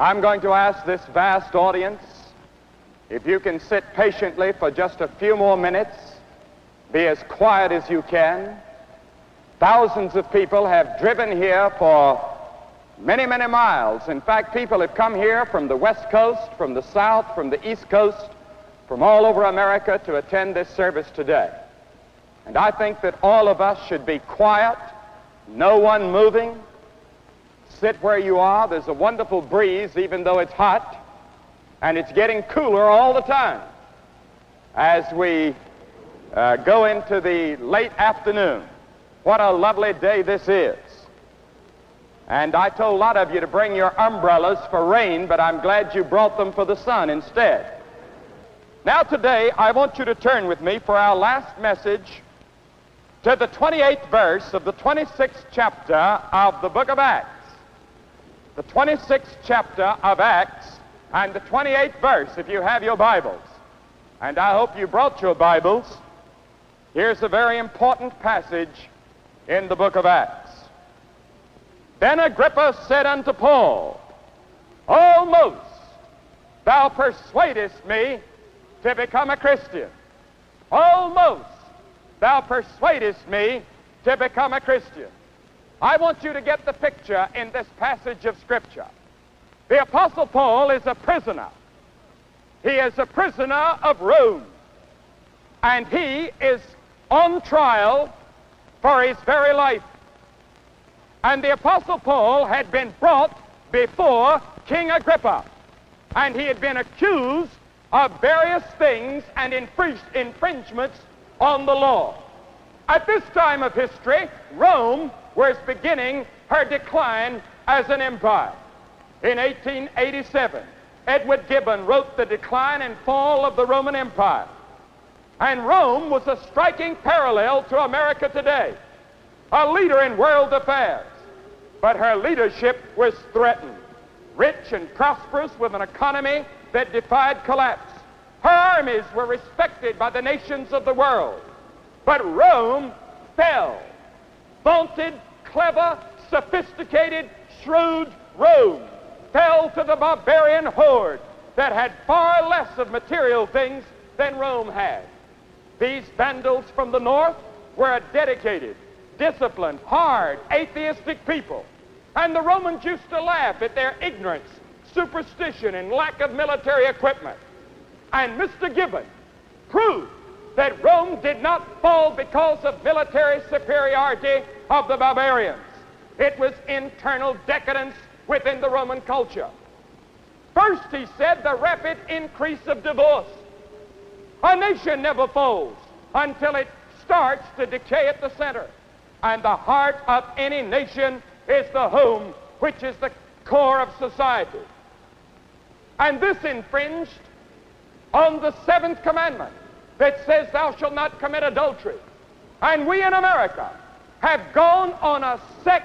I'm going to ask this vast audience if you can sit patiently for just a few more minutes, be as quiet as you can. Thousands of people have driven here for many, many miles. In fact, people have come here from the West Coast, from the South, from the East Coast, from all over America to attend this service today. And I think that all of us should be quiet, no one moving. Sit where you are. There's a wonderful breeze, even though it's hot, and it's getting cooler all the time as we go into the late afternoon. What a lovely day this is. And I told a lot of you to bring your umbrellas for rain, but I'm glad you brought them for the sun instead. Now today, I want you to turn with me for our last message to the 28th verse of the 26th chapter of the book of Acts. The 26th chapter of Acts and the 28th verse, if you have your Bibles. And I hope you brought your Bibles. Here's a very important passage in the book of Acts. Then Agrippa said unto Paul, Almost thou persuadest me to become a Christian. Almost thou persuadest me to become a Christian. I want you to get the picture in this passage of Scripture. The Apostle Paul is a prisoner. He is a prisoner of Rome. And he is on trial for his very life. And the Apostle Paul had been brought before King Agrippa. And he had been accused of various things and infringements on the law. At this time of history, Rome was beginning her decline as an empire. In 1887, Edward Gibbon wrote The Decline and Fall of the Roman Empire. And Rome was a striking parallel to America today, a leader in world affairs. But her leadership was threatened, rich and prosperous with an economy that defied collapse. Her armies were respected by the nations of the world. But Rome fell. Vaunted, clever, sophisticated, shrewd Rome fell to the barbarian horde that had far less of material things than Rome had. These Vandals from the north were a dedicated, disciplined, hard, atheistic people. And the Romans used to laugh at their ignorance, superstition, and lack of military equipment. And Mr. Gibbon proved that Rome did not fall because of military superiority of the barbarians. It was internal decadence within the Roman culture. First, he said, the rapid increase of divorce. A nation never folds until it starts to decay at the center. And the heart of any nation is the home, which is the core of society. And this infringed on the seventh commandment, that says thou shalt not commit adultery. And we in America have gone on a sex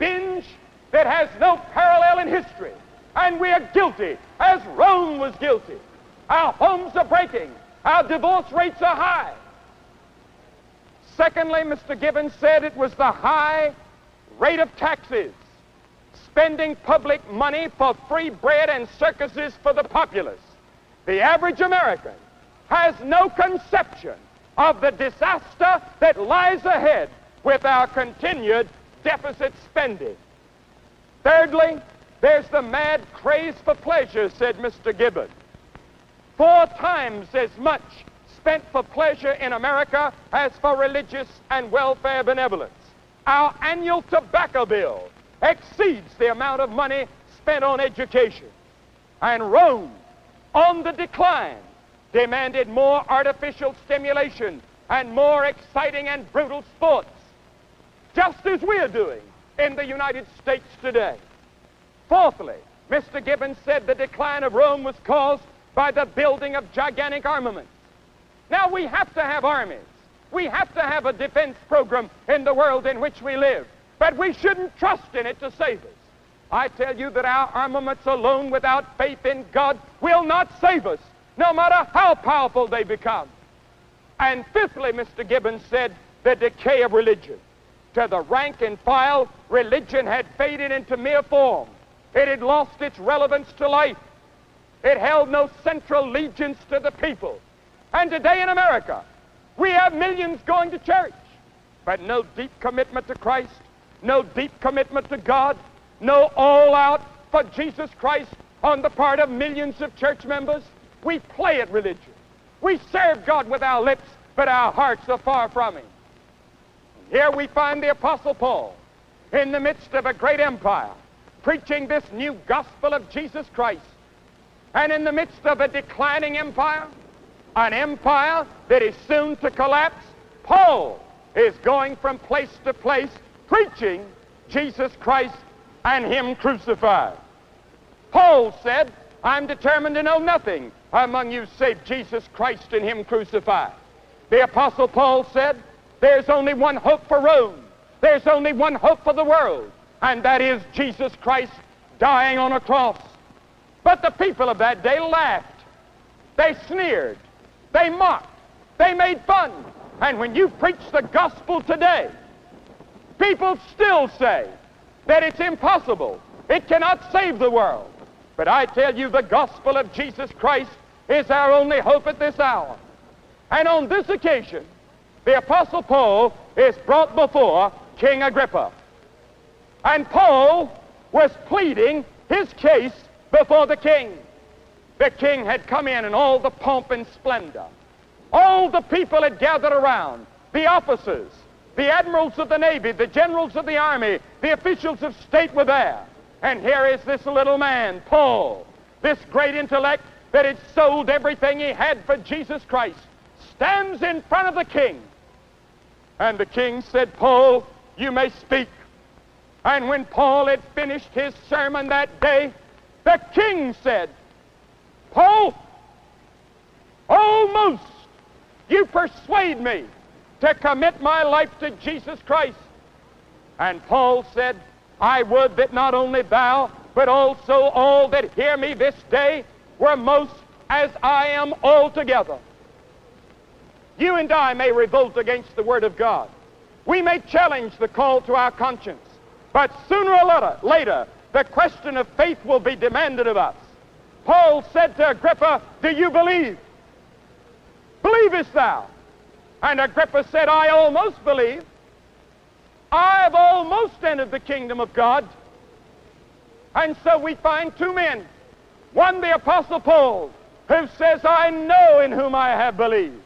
binge that has no parallel in history. And we are guilty, as Rome was guilty. Our homes are breaking. Our divorce rates are high. Secondly, Mr. Gibbons said it was the high rate of taxes, spending public money for free bread and circuses for the populace. The average American has no conception of the disaster that lies ahead with our continued deficit spending. Thirdly, there's the mad craze for pleasure, said Mr. Gibbon. 4 times as much spent for pleasure in America as for religious and welfare benevolence. Our annual tobacco bill exceeds the amount of money spent on education. And Rome, on the decline, demanded more artificial stimulation and more exciting and brutal sports, just as we're doing in the United States today. Fourthly, Mr. Gibbons said the decline of Rome was caused by the building of gigantic armaments. Now we have to have armies. We have to have a defense program in the world in which we live, but we shouldn't trust in it to save us. I tell you that our armaments alone without faith in God will not save us, no matter how powerful they become. And fifthly, Mr. Gibbons said, the decay of religion. To the rank and file, religion had faded into mere form. It had lost its relevance to life. It held no central allegiance to the people. And today in America, we have millions going to church, but no deep commitment to Christ, no deep commitment to God, no all-out for Jesus Christ on the part of millions of church members. We play at religion. We serve God with our lips, but our hearts are far from Him. Here we find the Apostle Paul in the midst of a great empire, preaching this new gospel of Jesus Christ. And in the midst of a declining empire, an empire that is soon to collapse, Paul is going from place to place preaching Jesus Christ and Him crucified. Paul said, "I'm determined to know nothing among you save Jesus Christ and Him crucified." The Apostle Paul said, "There's only one hope for Rome. There's only one hope for the world, and that is Jesus Christ dying on a cross." But the people of that day laughed. They sneered. They mocked. They made fun. And when you preach the gospel today, people still say that it's impossible. It cannot save the world. But I tell you, the gospel of Jesus Christ is our only hope at this hour. And on this occasion, the Apostle Paul is brought before King Agrippa. And Paul was pleading his case before the king. The king had come in all the pomp and splendor. All the people had gathered around, the officers, the admirals of the navy, the generals of the army, the officials of state were there. And here is this little man, Paul, this great intellect that had sold everything he had for Jesus Christ, stands in front of the king. And the king said, "Paul, you may speak." And when Paul had finished his sermon that day, the king said, "Paul, almost you persuade me to commit my life to Jesus Christ." And Paul said, "I would that not only thou, but also all that hear me this day were most as I am altogether." You and I may revolt against the Word of God. We may challenge the call to our conscience. But sooner or later, the question of faith will be demanded of us. Paul said to Agrippa, "Do you believe? Believest thou?" And Agrippa said, "I almost believe. I have almost entered the kingdom of God." And so we find two men. One, the Apostle Paul, who says, "I know in whom I have believed."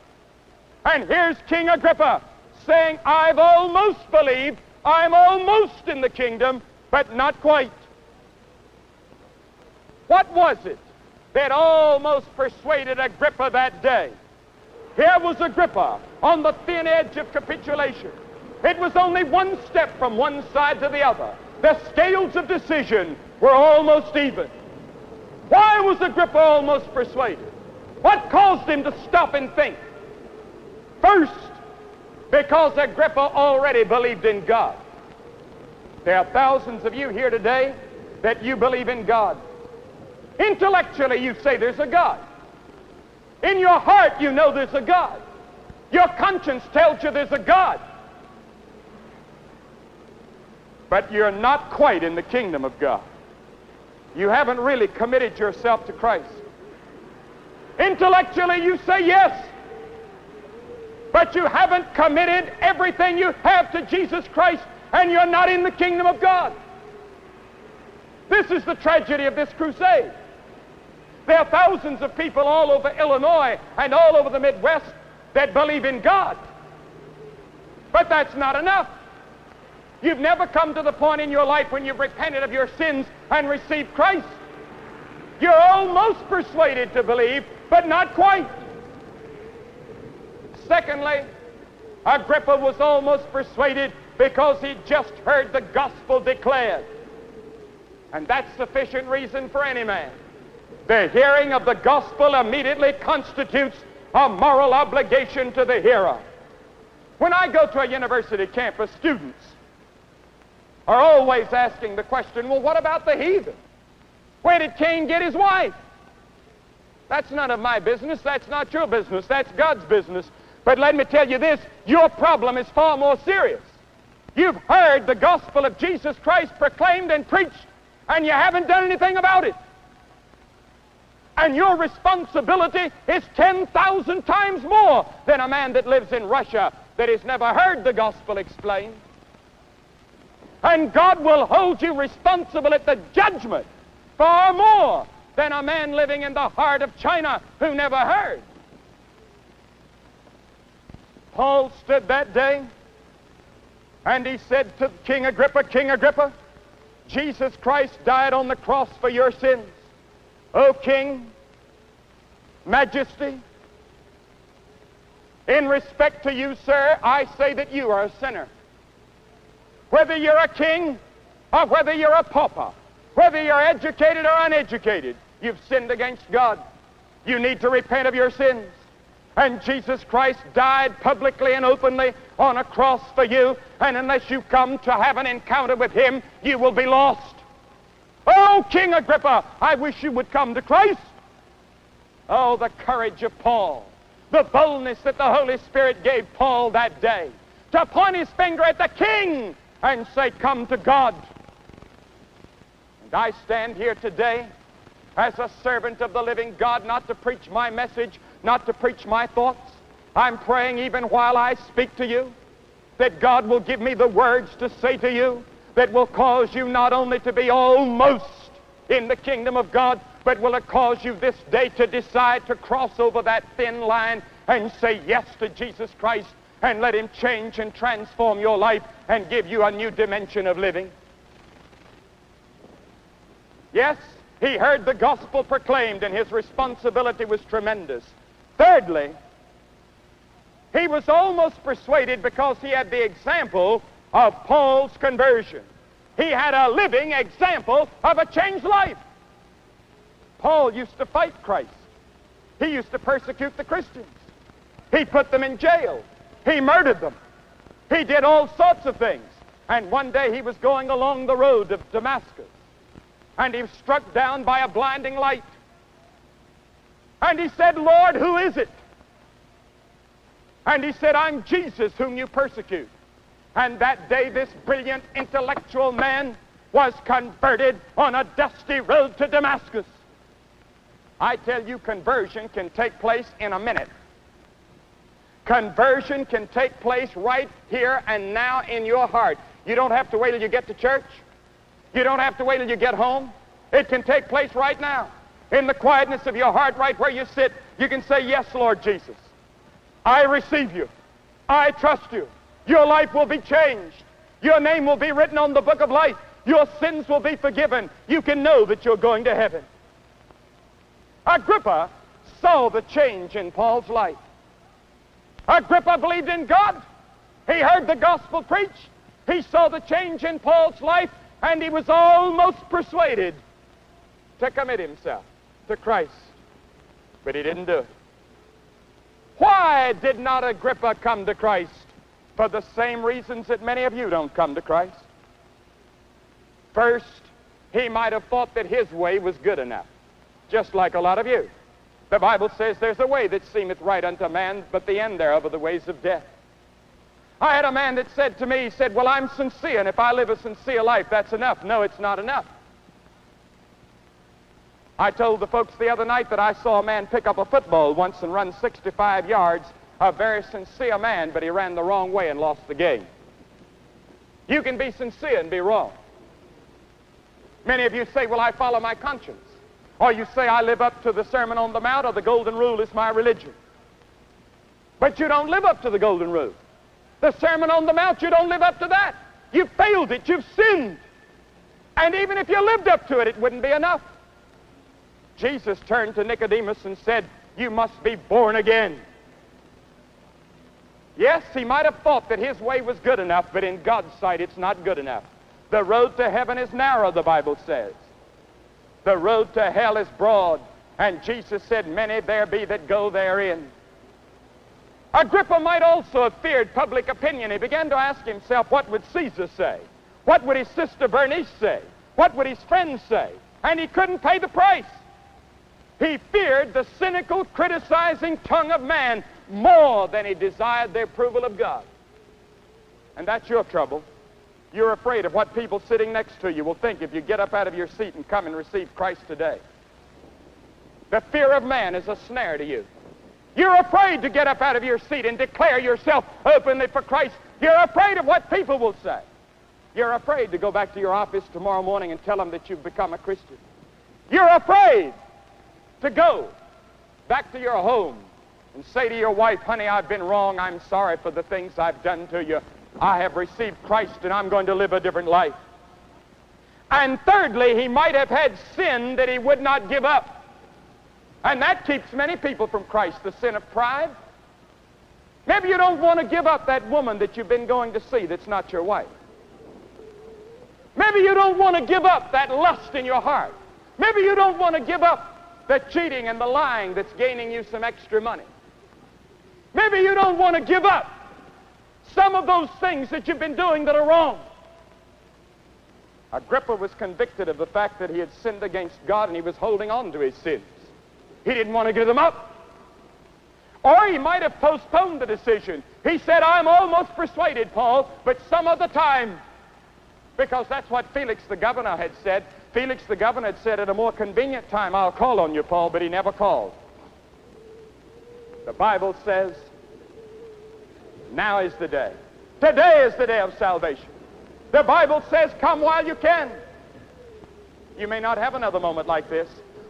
And here's King Agrippa saying, "I've almost believed, I'm almost in the kingdom, but not quite." What was it that almost persuaded Agrippa that day? Here was Agrippa on the thin edge of capitulation. It was only one step from one side to the other. The scales of decision were almost even. Why was Agrippa almost persuaded? What caused him to stop and think? First, because Agrippa already believed in God. There are thousands of you here today that you believe in God. Intellectually, you say there's a God. In your heart, you know there's a God. Your conscience tells you there's a God. But you're not quite in the kingdom of God. You haven't really committed yourself to Christ. Intellectually, you say yes. But you haven't committed everything you have to Jesus Christ, and you're not in the kingdom of God. This is the tragedy of this crusade. There are thousands of people all over Illinois and all over the Midwest that believe in God. But that's not enough. You've never come to the point in your life when you've repented of your sins and received Christ. You're almost persuaded to believe, but not quite. Secondly, Agrippa was almost persuaded because he just heard the gospel declared. And that's sufficient reason for any man. The hearing of the gospel immediately constitutes a moral obligation to the hearer. When I go to a university campus, students are always asking the question, "Well, what about the heathen? Where did Cain get his wife?" That's none of my business. That's not your business. That's God's business. But let me tell you this, your problem is far more serious. You've heard the gospel of Jesus Christ proclaimed and preached, and you haven't done anything about it. And your responsibility is 10,000 times more than a man that lives in Russia that has never heard the gospel explained. And God will hold you responsible at the judgment far more than a man living in the heart of China who never heard. Paul stood that day and he said to King Agrippa, Jesus Christ died on the cross for your sins. O King, Majesty, in respect to you, sir, I say that you are a sinner. Whether you're a king or whether you're a pauper, whether you're educated or uneducated, you've sinned against God. You need to repent of your sins. And Jesus Christ died publicly and openly on a cross for you, and unless you come to have an encounter with him, you will be lost. Oh, King Agrippa, I wish you would come to Christ. Oh, the courage of Paul, the boldness that the Holy Spirit gave Paul that day to point his finger at the king and say, come to God. And I stand here today as a servant of the living God, not to preach my message, not to preach my thoughts. I'm praying even while I speak to you that God will give me the words to say to you that will cause you not only to be almost in the kingdom of God, but will it cause you this day to decide to cross over that thin line and say yes to Jesus Christ and let him change and transform your life and give you a new dimension of living. Yes, he heard the gospel proclaimed and his responsibility was tremendous. Thirdly, he was almost persuaded because he had the example of Paul's conversion. He had a living example of a changed life. Paul used to fight Christ. He used to persecute the Christians. He put them in jail. He murdered them. He did all sorts of things. And one day he was going along the road of Damascus, and he was struck down by a blinding light. And he said, Lord, who is it? And he said, I'm Jesus whom you persecute. And that day this brilliant intellectual man was converted on a dusty road to Damascus. I tell you, conversion can take place in a minute. Conversion can take place right here and now in your heart. You don't have to wait till you get to church. You don't have to wait till you get home. It can take place right now. In the quietness of your heart, right where you sit, you can say, yes, Lord Jesus, I receive you. I trust you. Your life will be changed. Your name will be written on the book of life. Your sins will be forgiven. You can know that you're going to heaven. Agrippa saw the change in Paul's life. Agrippa believed in God. He heard the gospel preached. He saw the change in Paul's life, and he was almost persuaded to commit himself to Christ. But he didn't do it. Why did not Agrippa come to Christ? For the same reasons that many of you don't come to Christ. First, he might have thought that his way was good enough, just like a lot of you. The Bible says there's a way that seemeth right unto man, but the end thereof are the ways of death. I had a man that said to me, he said, well, I'm sincere, and if I live a sincere life, that's enough. No, it's not enough. I told the folks the other night that I saw a man pick up a football once and run 65 yards, a very sincere man, but he ran the wrong way and lost the game. You can be sincere and be wrong. Many of you say, well, I follow my conscience. Or you say, I live up to the Sermon on the Mount, or the Golden Rule is my religion. But you don't live up to the Golden Rule. The Sermon on the Mount, you don't live up to that. You failed it. You've sinned. And even if you lived up to it, it wouldn't be enough. Jesus turned to Nicodemus and said, you must be born again. Yes, he might have thought that his way was good enough, but in God's sight, it's not good enough. The road to heaven is narrow, the Bible says. The road to hell is broad, and Jesus said, many there be that go therein. Agrippa might also have feared public opinion. He began to ask himself, what would Caesar say? What would his sister Bernice say? What would his friends say? And he couldn't pay the price. He feared the cynical, criticizing tongue of man more than he desired the approval of God. And that's your trouble. You're afraid of what people sitting next to you will think if you get up out of your seat and come and receive Christ today. The fear of man is a snare to you. You're afraid to get up out of your seat and declare yourself openly for Christ. You're afraid of what people will say. You're afraid to go back to your office tomorrow morning and tell them that you've become a Christian. You're afraid to go back to your home and say to your wife, honey, I've been wrong. I'm sorry for the things I've done to you. I have received Christ and I'm going to live a different life. And thirdly, he might have had sin that he would not give up. And that keeps many people from Christ, the sin of pride. Maybe you don't want to give up that woman that you've been going to see that's not your wife. Maybe you don't want to give up that lust in your heart. Maybe you don't want to give up the cheating and the lying that's gaining you some extra money. Maybe you don't want to give up some of those things that you've been doing that are wrong. Agrippa was convicted of the fact that he had sinned against God and he was holding on to his sins. He didn't want to give them up. Or he might have postponed the decision. He said, I'm almost persuaded, Paul, but some other time. Because that's what Felix the governor had said. Felix the governor had said, at a more convenient time, I'll call on you, Paul, but he never called. The Bible says, now is the day. Today is the day of salvation. The Bible says, come while you can. You may not have another moment like this.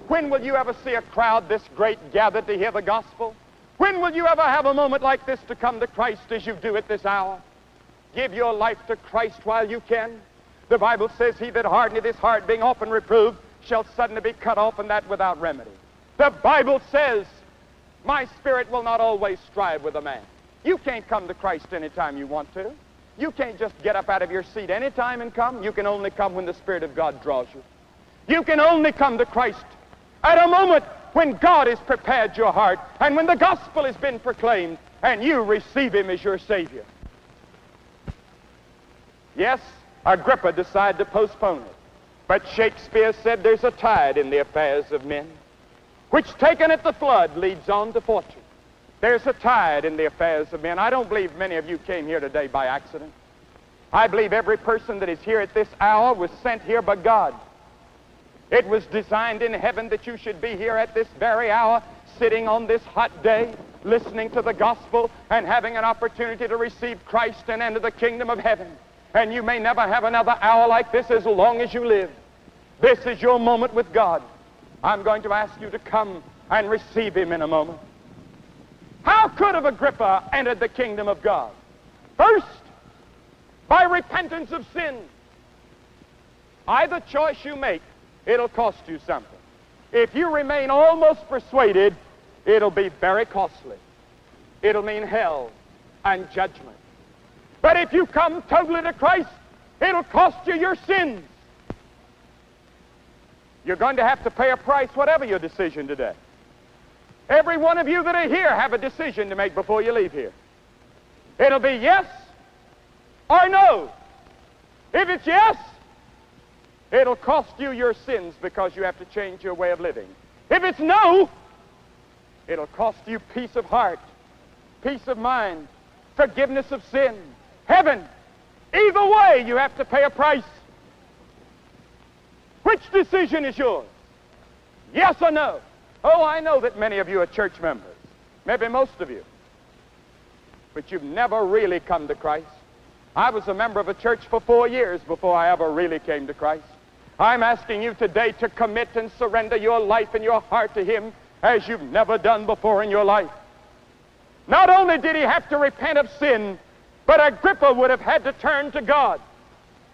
When will you ever see a crowd this great gathered to hear the gospel? When will you ever have a moment like this to come to Christ as you do at this hour? Give your life to Christ while you can. The Bible says, he that hardeneth his heart, being often reproved, shall suddenly be cut off, and that without remedy. The Bible says, my spirit will not always strive with a man. You can't come to Christ anytime you want to. You can't just get up out of your seat anytime and come. You can only come when the Spirit of God draws you. You can only come to Christ at a moment when God has prepared your heart and when the gospel has been proclaimed and you receive him as your Savior. Yes, Agrippa decided to postpone it. But Shakespeare said there's a tide in the affairs of men, which taken at the flood leads on to fortune. There's a tide in the affairs of men. I don't believe many of you came here today by accident. I believe every person that is here at this hour was sent here by God. It was designed in heaven that you should be here at this very hour, sitting on this hot day, listening to the gospel and having an opportunity to receive Christ and enter the kingdom of heaven. And you may never have another hour like this as long as you live. This is your moment with God. I'm going to ask you to come and receive him in a moment. How could have Agrippa entered the kingdom of God? First, by repentance of sin. Either choice you make, it'll cost you something. If you remain almost persuaded, it'll be very costly. It'll mean hell and judgment. But if you come totally to Christ, it'll cost you your sins. You're going to have to pay a price, whatever your decision today. Every one of you that are here have a decision to make before you leave here. It'll be yes or no. If it's yes, it'll cost you your sins because you have to change your way of living. If it's no, it'll cost you peace of heart, peace of mind, forgiveness of sin, heaven. Either way, you have to pay a price. Which decision is yours? Yes or no? Oh, I know that many of you are church members, maybe most of you, but you've never really come to Christ. I was a member of a church for 4 years before I ever really came to Christ. I'm asking you today to commit and surrender your life and your heart to him as you've never done before in your life. Not only did he have to repent of sin, but Agrippa would have had to turn to God.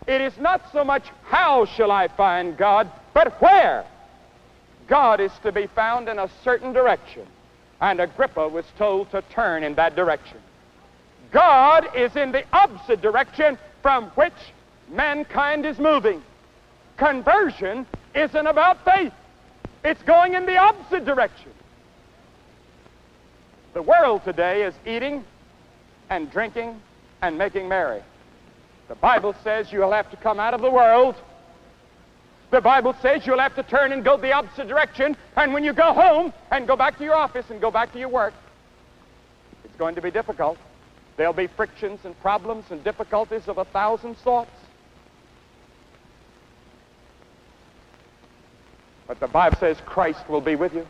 It is not so much how shall I find God, but where? God is to be found in a certain direction, and Agrippa was told to turn in that direction. God is in the opposite direction from which mankind is moving. Conversion isn't about faith. It's going in the opposite direction. The world today is eating and drinking and making merry. The Bible says you'll have to come out of the world. The Bible says you'll have to turn and go the opposite direction. And when you go home and go back to your office and go back to your work, it's going to be difficult. There'll be frictions and problems and difficulties of a thousand sorts. But the Bible says Christ will be with you.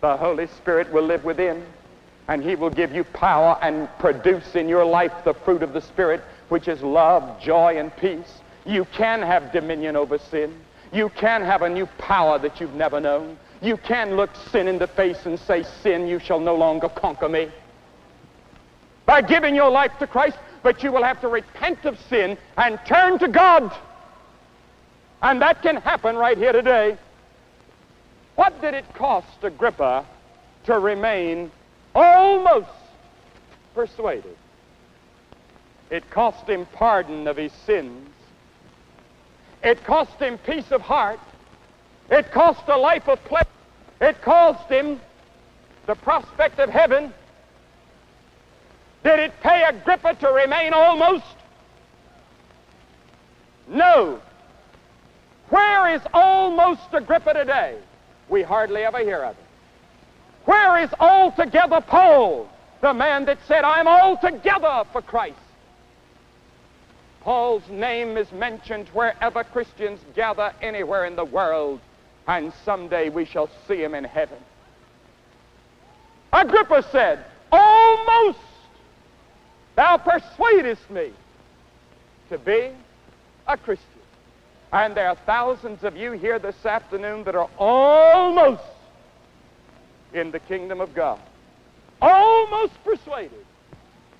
The Holy Spirit will live within, and He will give you power and produce in your life the fruit of the Spirit, which is love, joy, and peace. You can have dominion over sin. You can have a new power that you've never known. You can look sin in the face and say, "Sin, you shall no longer conquer me." By giving your life to Christ, but you will have to repent of sin and turn to God. And that can happen right here today. What did it cost Agrippa to remain almost persuaded? It cost him pardon of his sins. It cost him peace of heart. It cost a life of pleasure. It cost him the prospect of heaven. Did it pay Agrippa to remain almost? No. Where is almost Agrippa today? We hardly ever hear of it. Where is altogether Paul, the man that said, "I'm altogether for Christ"? Paul's name is mentioned wherever Christians gather anywhere in the world, and someday we shall see him in heaven. Agrippa said, "Almost thou persuadest me to be a Christian." And there are thousands of you here this afternoon that are almost in the kingdom of God, almost persuaded,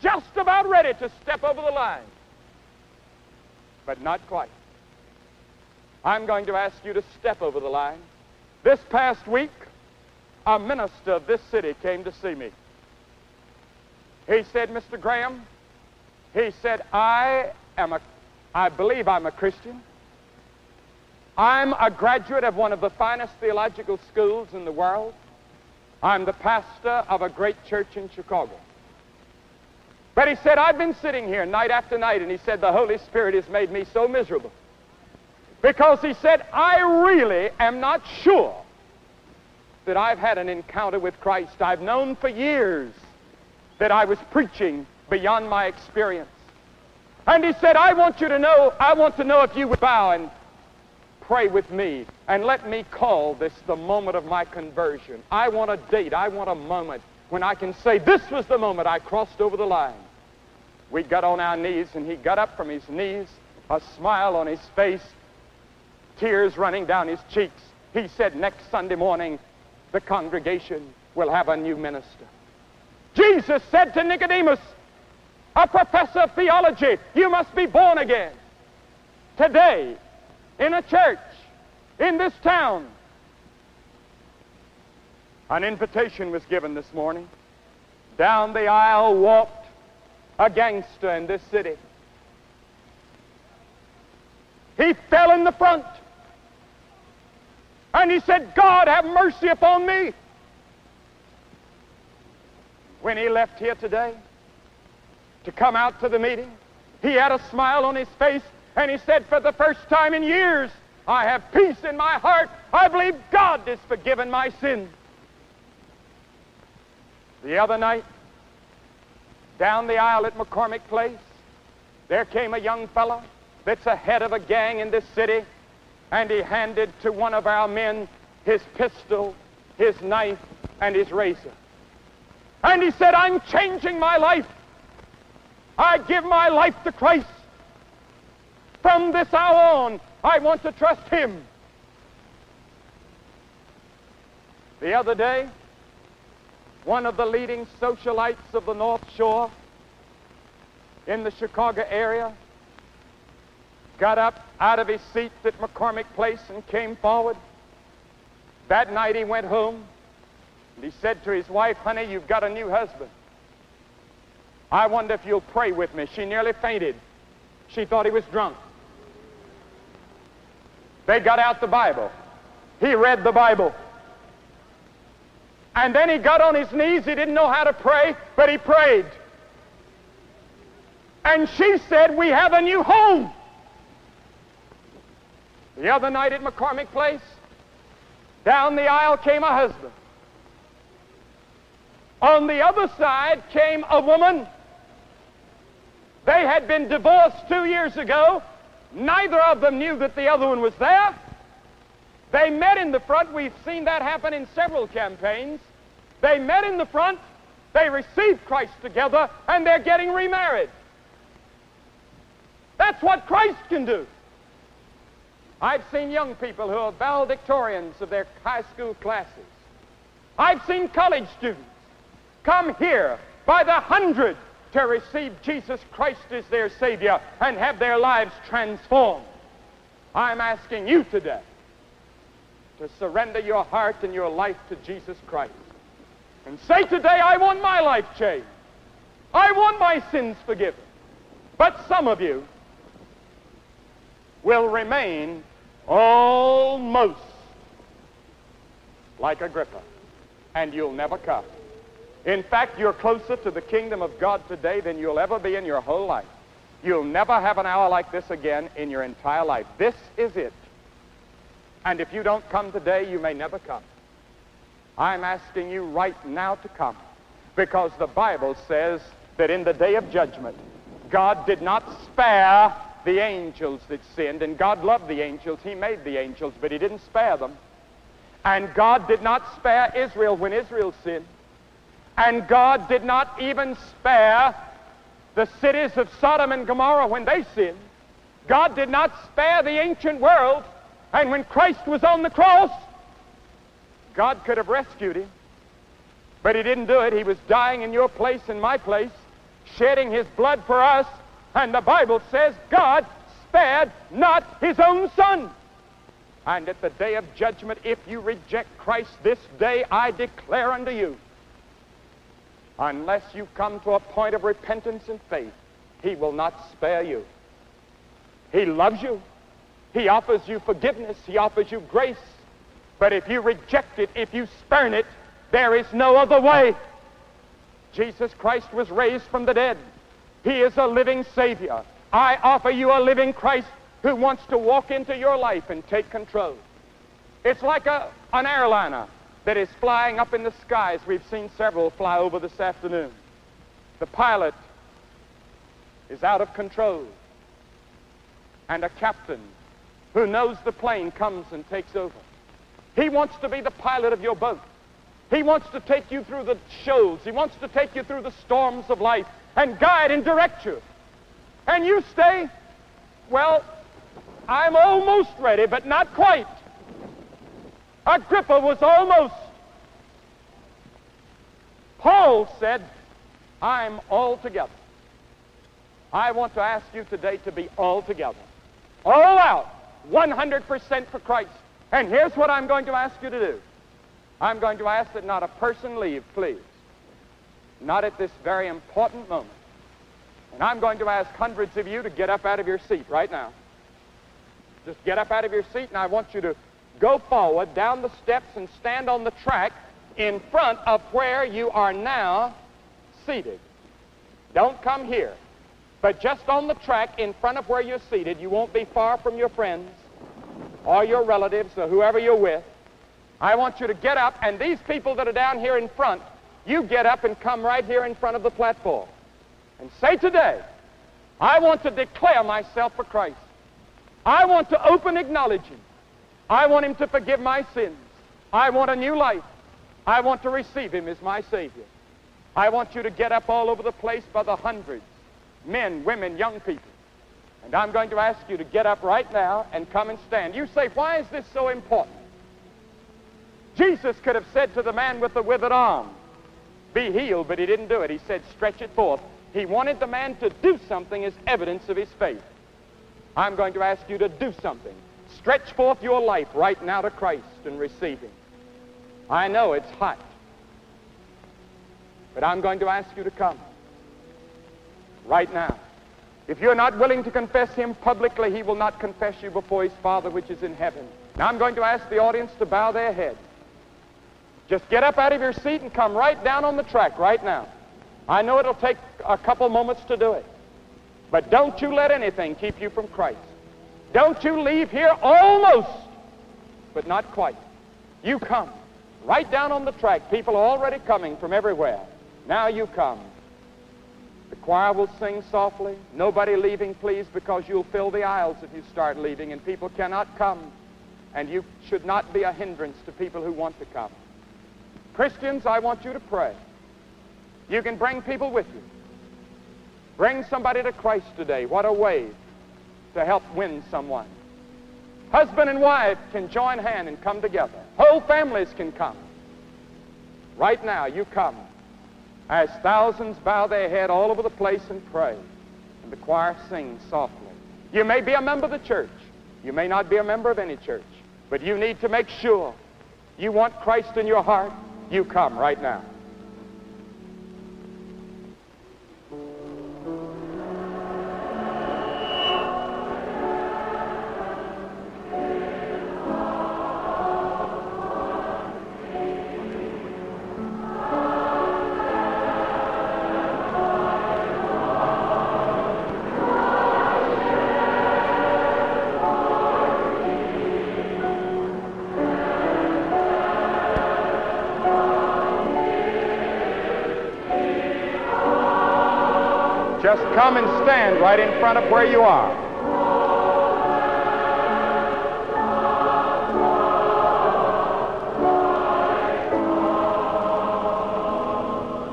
just about ready to step over the line, but not quite. I'm going to ask you to step over the line. This past week, a minister of this city came to see me. He said, "Mr. Graham," he said, I believe I'm a Christian. I'm a graduate of one of the finest theological schools in the world. I'm the pastor of a great church in Chicago." But he said, "I've been sitting here night after night," and he said, "the Holy Spirit has made me so miserable." Because he said, "I really am not sure that I've had an encounter with Christ. I've known for years that I was preaching beyond my experience." And he said, I want to know if you would bow and pray with me and let me call this the moment of my conversion. I want a date. I want a moment when I can say, this was the moment I crossed over the line." We got on our knees, and he got up from his knees, a smile on his face, tears running down his cheeks. He said, "Next Sunday morning, the congregation will have a new minister." Jesus said to Nicodemus, a professor of theology, "You must be born again." Today, in a church, in this town, an invitation was given this morning. Down the aisle walked a gangster in this city. He fell in the front, and he said, "God, have mercy upon me." When he left here today to come out to the meeting, he had a smile on his face, and he said, "For the first time in years, I have peace in my heart. I believe God has forgiven my sins." The other night, down the aisle at McCormick Place, there came a young fellow that's the head of a gang in this city, and he handed to one of our men his pistol, his knife, and his razor. And he said, "I'm changing my life. I give my life to Christ. From this hour on, I want to trust Him." The other day, one of the leading socialites of the North Shore in the Chicago area got up out of his seat at McCormick Place and came forward. That night he went home, and he said to his wife, "Honey, you've got a new husband. I wonder if you'll pray with me." She nearly fainted. She thought he was drunk. They got out the Bible. He read the Bible. And then he got on his knees. He didn't know how to pray, but he prayed. And she said, "We have a new home." The other night at McCormick Place, down the aisle came a husband. On the other side came a woman. They had been divorced 2 years ago. Neither of them knew that the other one was there. They met in the front. We've seen that happen in several campaigns. They met in the front, they received Christ together, and they're getting remarried. That's what Christ can do. I've seen young people who are valedictorians of their high school classes. I've seen college students come here by the hundred to receive Jesus Christ as their Savior and have their lives transformed. I'm asking you today to surrender your heart and your life to Jesus Christ and say today, I want my life changed. I want my sins forgiven. But some of you will remain almost like Agrippa, and you'll never come. In fact, you're closer to the kingdom of God today than you'll ever be in your whole life. You'll never have an hour like this again in your entire life. This is it. And if you don't come today, you may never come. I'm asking you right now to come, because the Bible says that in the day of judgment, God did not spare the angels that sinned, and God loved the angels. He made the angels, but he didn't spare them. And God did not spare Israel when Israel sinned. And God did not even spare the cities of Sodom and Gomorrah when they sinned. God did not spare the ancient world. And when Christ was on the cross, God could have rescued him, but he didn't do it. He was dying in your place and my place, shedding his blood for us, and the Bible says God spared not his own son. And at the day of judgment, if you reject Christ this day, I declare unto you, unless you come to a point of repentance and faith, he will not spare you. He loves you. He offers you forgiveness. He offers you grace. But if you reject it, if you spurn it, there is no other way. Jesus Christ was raised from the dead. He is a living Savior. I offer you a living Christ who wants to walk into your life and take control. It's like an airliner that is flying up in the skies. We've seen several fly over this afternoon. The pilot is out of control, and a captain who knows the plane comes and takes over. He wants to be the pilot of your boat. He wants to take you through the shoals. He wants to take you through the storms of life and guide and direct you. And you say, well, I'm almost ready, but not quite. Agrippa was almost. Paul said, I'm altogether. I want to ask you today to be altogether, all out, 100% for Christ. And here's what I'm going to ask you to do. I'm going to ask that not a person leave, please. Not at this very important moment. And I'm going to ask hundreds of you to get up out of your seat right now. Just get up out of your seat, and I want you to go forward down the steps and stand on the track in front of where you are now seated. Don't come here, but just on the track in front of where you're seated. You won't be far from your friends or your relatives or whoever you're with. I want you to get up, and these people that are down here in front, you get up and come right here in front of the platform and say today, I want to declare myself for Christ. I want to open acknowledge him. I want him to forgive my sins. I want a new life. I want to receive him as my Savior. I want you to get up all over the place by the hundreds, men, women, young people. And I'm going to ask you to get up right now and come and stand. You say, why is this so important? Jesus could have said to the man with the withered arm, be healed, but he didn't do it. He said, stretch it forth. He wanted the man to do something as evidence of his faith. I'm going to ask you to do something. Stretch forth your life right now to Christ and receive him. I know it's hot, but I'm going to ask you to come right now. If you're not willing to confess him publicly, he will not confess you before his Father which is in heaven. Now I'm going to ask the audience to bow their head. Just get up out of your seat and come right down on the track right now. I know it'll take a couple moments to do it, but don't you let anything keep you from Christ. Don't you leave here almost, but not quite. You come right down on the track. People are already coming from everywhere. Now you come. The choir will sing softly. Nobody leaving, please, because you'll fill the aisles if you start leaving, and people cannot come and you should not be a hindrance to people who want to come. Christians, I want you to pray. You can bring people with you. Bring somebody to Christ today. What a way to help win someone. Husband and wife can join hand and come together. Whole families can come. Right now, you come as thousands bow their head all over the place and pray, and the choir sings softly. You may be a member of the church. You may not be a member of any church, but you need to make sure you want Christ in your heart. You come right now. Just come and stand right in front of where you are.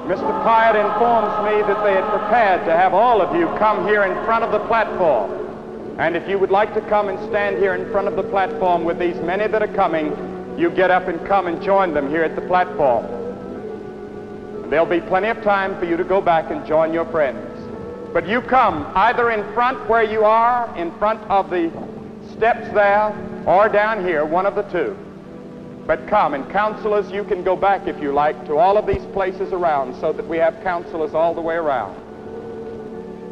Mr. Pyatt informs me that they had prepared to have all of you come here in front of the platform. And if you would like to come and stand here in front of the platform with these many that are coming, you get up and come and join them here at the platform. And there'll be plenty of time for you to go back and join your friends. But you come either in front where you are, in front of the steps there, or down here, one of the two. But come, and counselors, you can go back, if you like, to all of these places around so that we have counselors all the way around.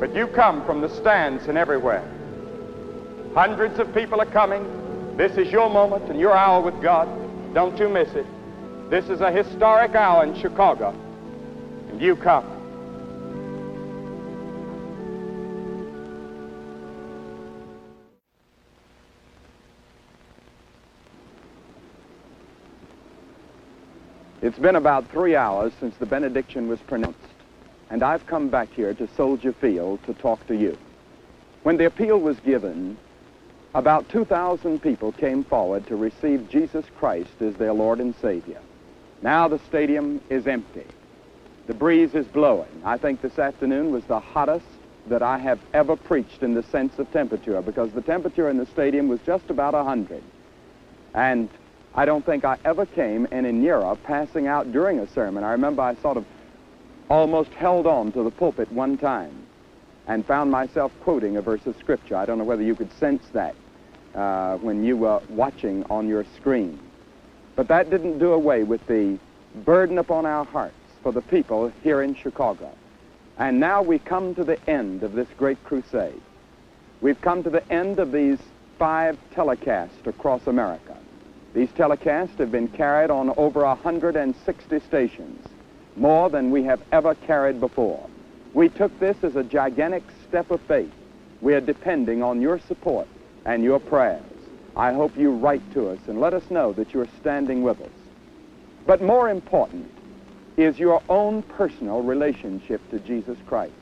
But you come from the stands and everywhere. Hundreds of people are coming. This is your moment and your hour with God. Don't you miss it. This is a historic hour in Chicago, and you come. It's been about 3 hours since the benediction was pronounced, and I've come back here to Soldier Field to talk to you. When the appeal was given, about 2,000 people came forward to receive Jesus Christ as their Lord and Savior. Now the stadium is empty. The breeze is blowing. I think this afternoon was the hottest that I have ever preached in the sense of temperature, because the temperature in the stadium was just about 100. And I don't think I ever came any nearer passing out during a sermon. I remember I sort of almost held on to the pulpit one time and found myself quoting a verse of Scripture. I don't know whether you could sense that when you were watching on your screen. But that didn't do away with the burden upon our hearts for the people here in Chicago. And now we come to the end of this great crusade. We've come to the end of these 5 telecasts across America. These telecasts have been carried on over 160 stations, more than we have ever carried before. We took this as a gigantic step of faith. We are depending on your support and your prayers. I hope you write to us and let us know that you are standing with us. But more important is your own personal relationship to Jesus Christ.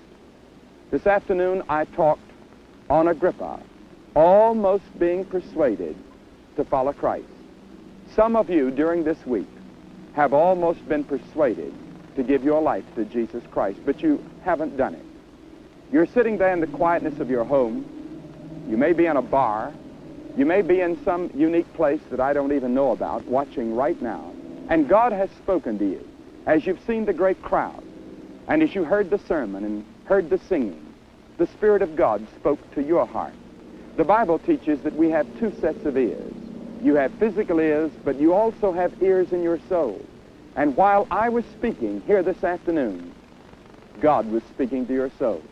This afternoon I talked on Agrippa, almost being persuaded to follow Christ. Some of you during this week have almost been persuaded to give your life to Jesus Christ, but you haven't done it. You're sitting there in the quietness of your home. You may be in a bar. You may be in some unique place that I don't even know about, watching right now. And God has spoken to you as you've seen the great crowd. And as you heard the sermon and heard the singing, the Spirit of God spoke to your heart. The Bible teaches that we have 2 sets of ears. You have physical ears, but you also have ears in your soul. And while I was speaking here this afternoon, God was speaking to your soul.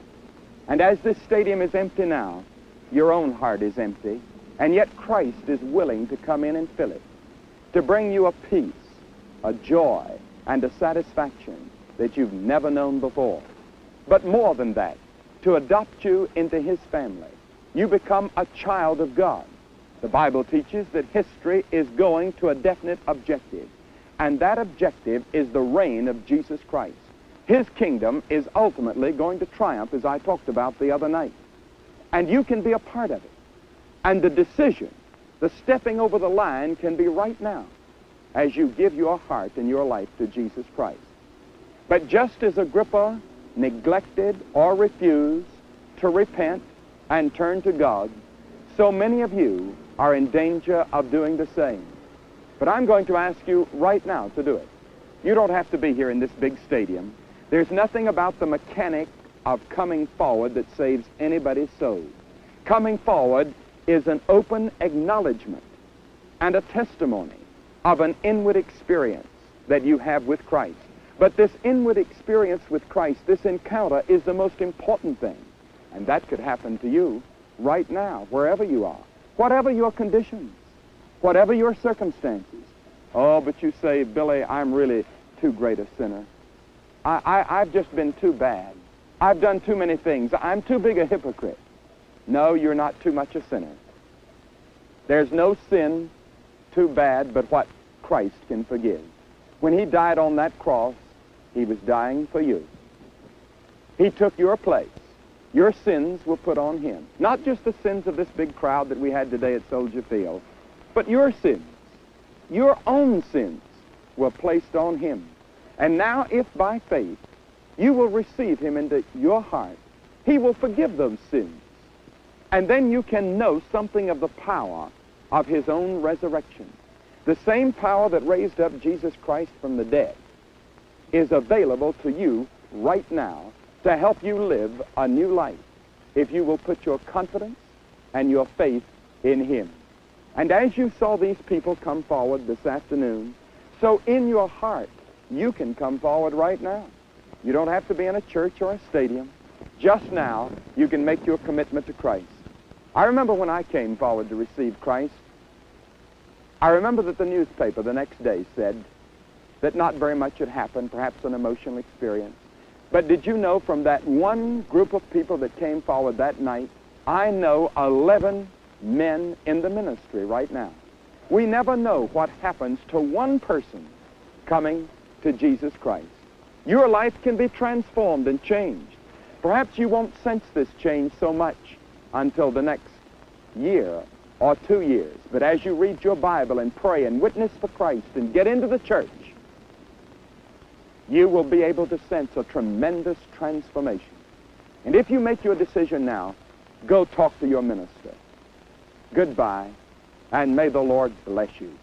And as this stadium is empty now, your own heart is empty, and yet Christ is willing to come in and fill it, to bring you a peace, a joy, and a satisfaction that you've never known before. But more than that, to adopt you into His family. You become a child of God. The Bible teaches that history is going to a definite objective, and that objective is the reign of Jesus Christ. His kingdom is ultimately going to triumph, as I talked about the other night, and you can be a part of it. And the decision The stepping over the line can be right now as you give your heart and your life to Jesus Christ. But just as Agrippa neglected or refused to repent and turn to God, so many of you are in danger of doing the same. But I'm going to ask you right now to do it. You don't have to be here in this big stadium. There's nothing about the mechanic of coming forward that saves anybody's soul. Coming forward is an open acknowledgement and a testimony of an inward experience that you have with Christ. But this inward experience with Christ, this encounter, is the most important thing. And that could happen to you right now, wherever you are, whatever your conditions, whatever your circumstances. Oh, but you say, Billy, I'm really too great a sinner. I've just been too bad. I've done too many things. I'm too big a hypocrite. No, you're not too much a sinner. There's no sin too bad but what Christ can forgive. When he died on that cross, he was dying for you. He took your place. Your sins were put on him. Not just the sins of this big crowd that we had today at Soldier Field, but your sins, your own sins, were placed on him. And now if by faith you will receive him into your heart, he will forgive those sins. And then you can know something of the power of his own resurrection. The same power that raised up Jesus Christ from the dead is available to you right now to help you live a new life if you will put your confidence and your faith in him. And as you saw these people come forward this afternoon, so in your heart you can come forward right now. You don't have to be in a church or a stadium. Just now, you can make your commitment to Christ. I remember when I came forward to receive Christ, I remember that the newspaper the next day said that not very much had happened, perhaps an emotional experience. But did you know from that one group of people that came forward that night, I know 11 men in the ministry right now. We never know what happens to one person coming to Jesus Christ. Your life can be transformed and changed. Perhaps you won't sense this change so much until the next year or 2 years. But as you read your Bible and pray and witness for Christ and get into the church, you will be able to sense a tremendous transformation. And if you make your decision now, go talk to your minister. Goodbye, and may the Lord bless you.